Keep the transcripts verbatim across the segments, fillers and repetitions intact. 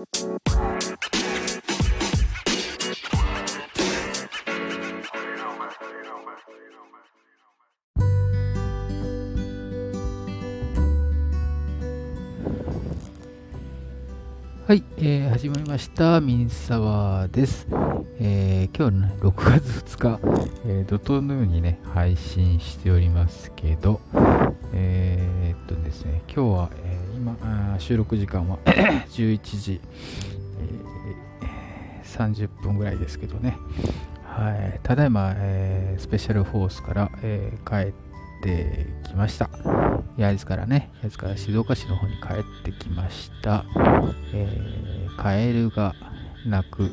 はい、えー、始まりましたミニサワーです。えー、今日のろくがつふつか、えー、怒涛のようにね配信しておりますけど、えー、っとですね今日は、えー、今あ収録時間はじゅういちじ、えー、さんじゅっぷんぐらいですけどね、はい、ただいま、えー、スペシャルフォースから、えー、帰ってきました。八重洲からね八重洲から静岡市の方に帰ってきました。えー、カエルが鳴く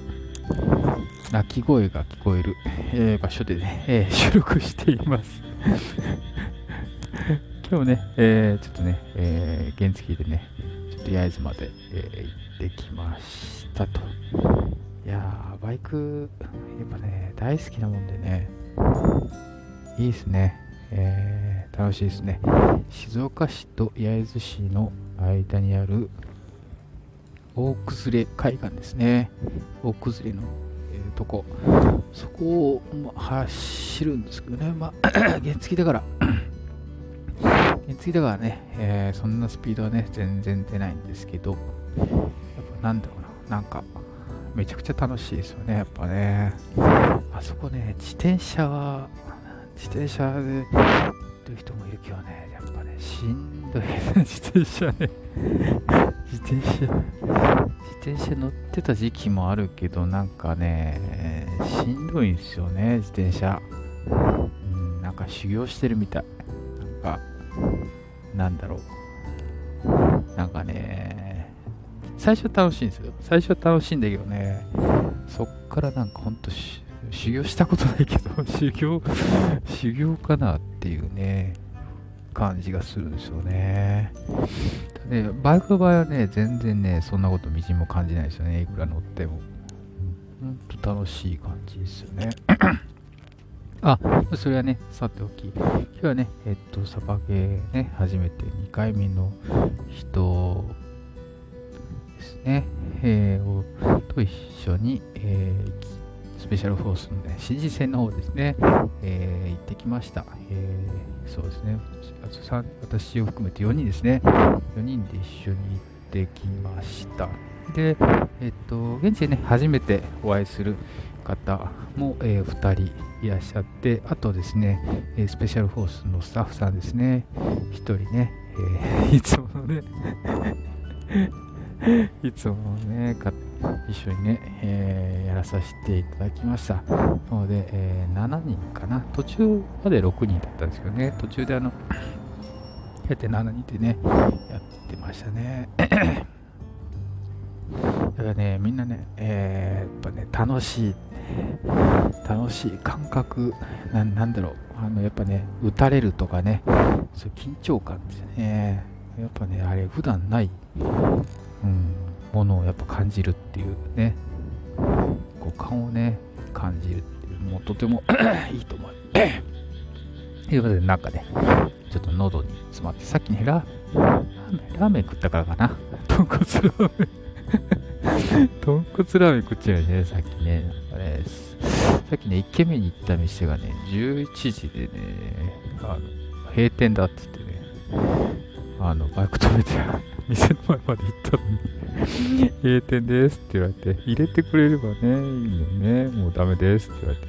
鳴き声が聞こえる、えー、場所でね、えー、収録しています。今日ね、えー、ちょっとね、えー、原付でね、ちょっと八重洲まで、えー、行ってきましたと。いやー、バイク、やっぱね、大好きなもんでね、いいですね、えー、楽しいですね。静岡市と八重洲市の間にある大崩れ海岸ですね。大崩れの、えー、とこ、そこを、ま、走るんですけどね、まあ、原付だから。次だからね、えー、そんなスピードはね全然出ないんですけど、やっぱなんだろうな、なんかめちゃくちゃ楽しいですよね、やっぱね。あそこね、自転車は自転車でやってる人もいるけどね、やっぱねしんどい自転車ね自転車自転車乗ってた時期もあるけど、なんかねしんどいんですよね自転車、うん、なんか修行してるみたい、なんかなんだろう、なんかね最初は楽しいんですよ、最初は楽しいんだけどね、そっからなんかほんと修行したことないけど修行修行かなっていうね感じがするんですよね。でバイクの場合はね全然ねそんなことみじんも感じないですよね、いくら乗ってもほんと楽しい感じですよね。あ、それはね、さておき、今日はね、えっと、サバゲーね、初めてにかいめの人ですね、えー、と一緒に、えー、スペシャルフォースのね、新人戦の方ですね、えー、行ってきました。えー、そうですね、あとさん、私を含めてよにんですね、よにんで一緒に行ってきました。で、えっと、現地でね、初めてお会いする方も、えー、ふたりいらっしゃって、あとですね、えー、スペシャルフォースのスタッフさんですね、ひとりね、えー、いつものねいつものねか一緒にね、えー、やらさせていただきましたので、えー、しちにんかな、途中までろくにんだったんですけどね、途中であのやってしちにんでねやってましたね。だからね、みんなね、えー、やっぱね楽しい楽しい感覚 な, なんだろうあのやっぱね打たれるとかね、そう緊張感ですね、やっぱねあれ普段ない、うん、ものをやっぱ感じるっていうね、五感をね感じるっていうもうとてもいいと思う。ということでなんかねちょっと喉に詰まって、さっきねラーメンラーメン食ったからかな、豚骨ラーメン豚骨ラーメン食っちゃうよね、さっきね。あれさっきね、いっけんめに行った店がね、じゅういちじでね、あの閉店だって言ってね、あのバイク止めて、店の前まで行ったのに、閉店ですって言われて、入れてくれればね、いいのね、もうダメですって言われて、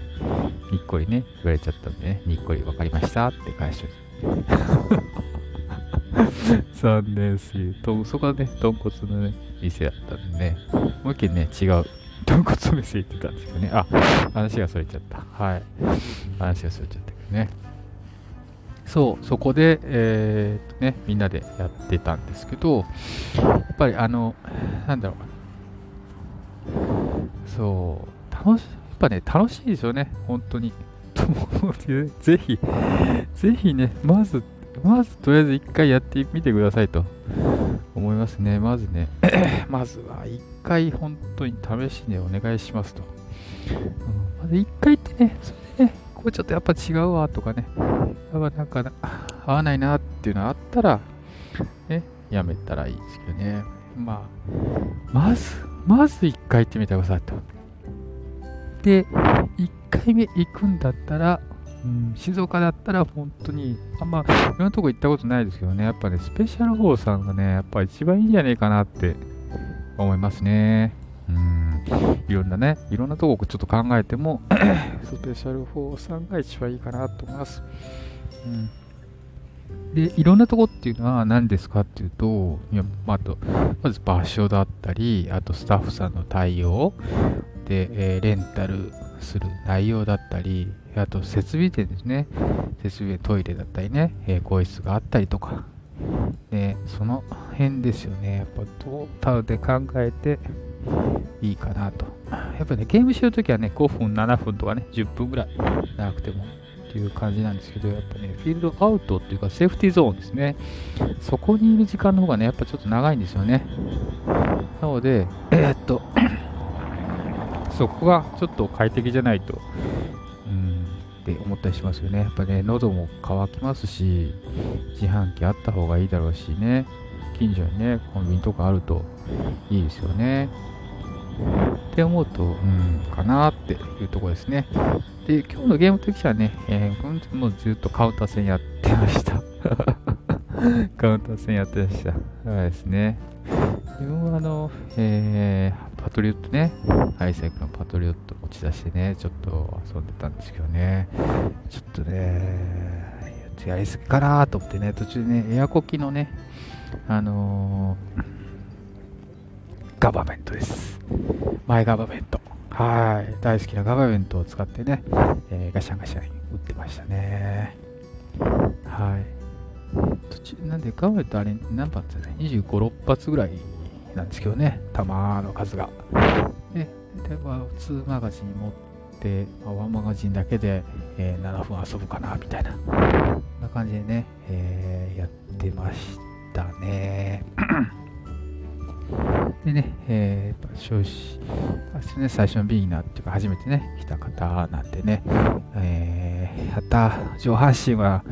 にっこりね、言われちゃったんでね、にっこり分かりましたって返しちゃった。残念すぎると、そこはね豚骨のね店だったんでね、もう一軒ね違う豚骨の店行ってたんですけどね、あ話がそれちゃった、はい話がそれちゃったけどね、そうそこでえー、っとねみんなでやってたんですけど、やっぱりあのなんだろう、そう楽しやっぱね楽しいですよね本当にぜひぜひねまずまずとりあえずいっかいやってみてくださいと思いますね。まずねまずはいっかい本当に試しでお願いしますと、うん、まずいっかいってね、それでねこうちょっとやっぱ違うわとかね、やっぱなんか合わないなっていうのがあったらねやめたらいいですけどね、まあまずまずいっかい行ってみてくださいと。で、いっかいめ行くんだったら、うん、静岡だったら本当に、あんまいろんなとこ行ったことないですけどね、やっぱね、スペシャルフォーさんがね、やっぱ一番いいんじゃねえかなって思いますね。うん、いろんなね、いろんなとこちょっと考えても、スペシャルフォーさんが一番いいかなと思います。うんで、いろんなとこっていうのは何ですかっていうと、いや、まあ、あとまず場所だったり、あとスタッフさんの対応で、えー、レンタルする内容だったり、あと設備店ですね、設備トイレだったりね、えー、更衣室があったりとかで、その辺ですよね。やっぱトータルで考えていいかなと。やっぱね、ゲームしようときはね、ごふんななふんとかね、じゅっぷんぐらい長くてもっていう感じなんですけど、やっぱね、フィールドアウトっていうかセーフティーゾーンですね、そこにいる時間の方がね、やっぱちょっと長いんですよね。なので、えー、っとそこがちょっと快適じゃないと、うんって思ったりしますよね。やっぱね、喉も渇きますし、自販機あった方がいいだろうしね、近所にね、コンビニとかあるといいですよねって思うと、うんかなっていうところですね。で、今日のゲームときはね、えー、もうずっとカウンター戦やってましたカウンター戦やってましたですね。自分はあの、えー、パトリオットね、アイサイクのパトリオット持ち出してね、ちょっと遊んでたんですけどね、ちょっとねやりすぎかなと思ってね、途中でね、エアコキのね、あのーガバメントです。マイガバメント。はい。大好きなガバメントを使ってね、えー、ガシャンガシャン打ってましたね。はい。途中、なんでガバメントあれ何発だね、にじゅうご、ろっぱつぐらいなんですけどね、弾の数が。で、ではにマガジン持って、ワンマガジンだけで、えー、ななふん遊ぶかな、みたいな。こんな感じでね、えー、やってましたね。でね、えー、消費、ね、最初のビギナーっていうか、初めてね、来た方なんでね、えー、やった、上半身は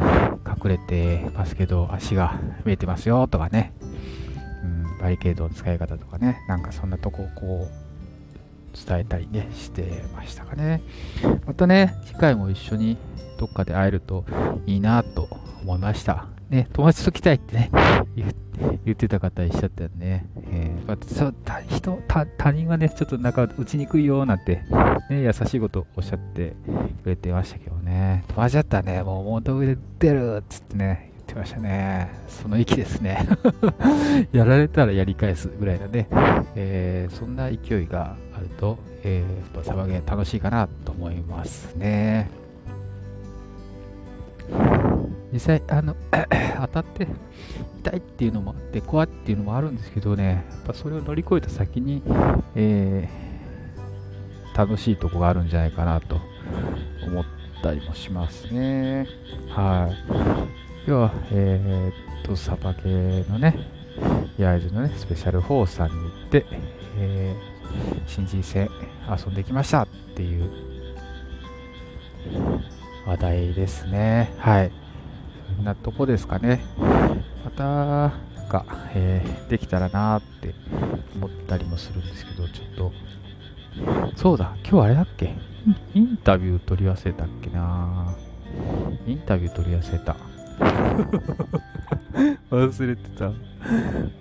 隠れてますけど、足が見えてますよとかね、うん、バリケードの使い方とかね、なんかそんなとこをこう、伝えたりね、してましたかね。またね、次回も一緒にどっかで会えるといいなと思いました。ね、友達と来たいってね、言って。言ってた方いらっしゃったよね、えーまあ、そう他人他、他人はね、ちょっとなんか打ちにくいよなんて、ね、優しいことおっしゃってくれてましたけどね、友達だったらね、もうモード上で出るっつってね、言ってましたね、その息ですねやられたらやり返すぐらいのね、えー、そんな勢いがあると、えー、サバゲー楽しいかなと思いますね。実際あの当たって痛いっていうのもあって、怖いっていうのもあるんですけどね、やっぱそれを乗り越えた先に、えー、楽しいとこがあるんじゃないかなと思ったりもしますね。はい。では、えー、っとサバゲーのね、八重洲のねスペシャルフォーさんに行って、えー、新人戦遊んできましたっていう話題ですね。はい。そんなとこですかね。またなんか、えー、できたらなーって思ったりもするんですけど、ちょっとそうだ、今日あれだっけ、インタビュー取り忘れたっけなーインタビュー取り忘れた忘れてた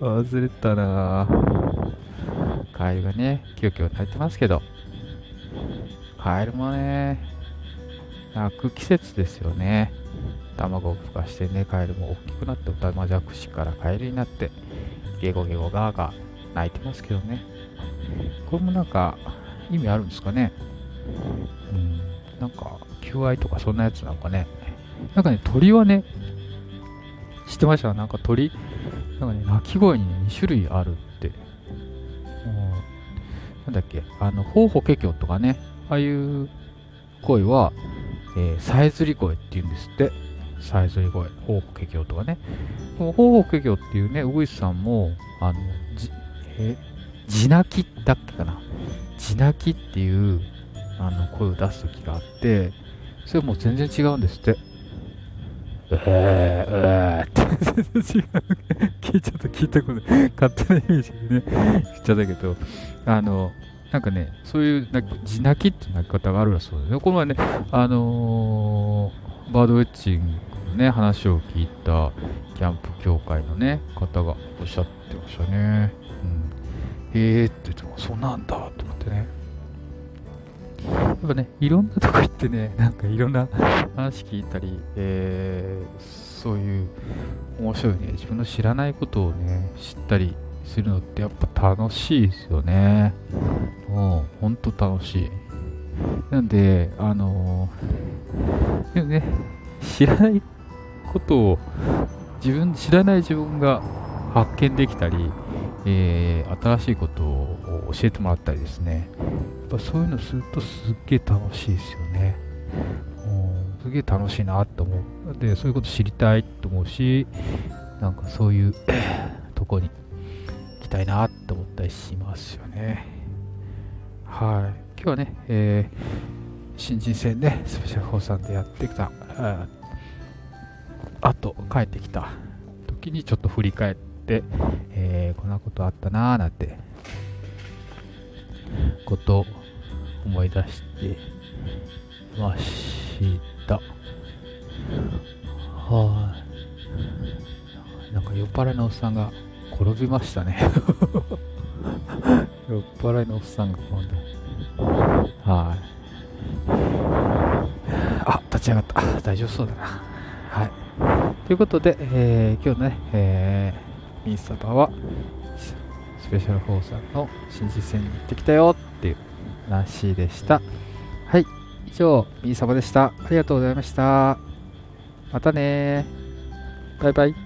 忘れてたなーカエルがね、キュキュ鳴いてますけど、カエルもね泣く季節ですよね。卵を孵化してね、カエルも大きくなって、オタマジャクシからカエルになってゲゴゲゴガーガー鳴いてますけどね、これもなんか意味あるんですかね。うん、なんか求愛とかそんなやつなんかね。なんかね、鳥はね、知ってました？なんか鳥、なんかね、鳴き声にね、に種類あるって、うん、なんだっけ、あのホウホケキョとかね、ああいう声は、えー、さえずり声っていうんですって。さえずり声、ホウホケキョウとかね、ホウホケキョウっていうね、ウグイスさんもあのじえ地鳴きだっけかな、地鳴きっていうあの声を出す時があって、それもう全然違うんですって。えー、えーって、全然違う。聞いちゃった、聞いたことない。勝手なイメージでね、言っちゃったけど、あの、なんかね、そういうなんか地鳴きって鳴き方があるらそうですね。この前ね、あのー、バードウェッジングのね、話を聞いたキャンプ協会のね、方がおっしゃってましたね。うん、えーって言って、そうなんだと思ってね。やっぱね、いろんなとこ行ってね、なんかいろんな話聞いたり、えー、そういう面白いね、自分の知らないことをね、知ったりするのってやっぱ楽しいですよね。もうほんと楽しい。なんで、あのー、でもね、知らないことを自分、知らない自分が発見できたり、えー、新しいことを教えてもらったりですね、やっぱそういうのするとすっげえ楽しいですよね。すげえ楽しいなと思う。で、そういうこと知りたいと思うし、なんかそういうとこに行きたいなと思ったりしますよね。はい。今日はね、えー、新人戦で、ね、スペシャルフォーさんでやってきた、あ、あと帰ってきた時にちょっと振り返って、えー、こんなことあったなーなんてことを思い出してました。はぁ、なんか酔っ払いのおっさんが転びましたね。酔っ払いのおっさんが転んだ。はい。あ、立ち上がった。大丈夫そうだな。はい。ということで、えー、今日のね、えー、ミンサバはスペシャルフォーさんの新人戦に行ってきたよっていう話でした。はい、以上、みーさまでした。ありがとうございました。またねー。バイバイ。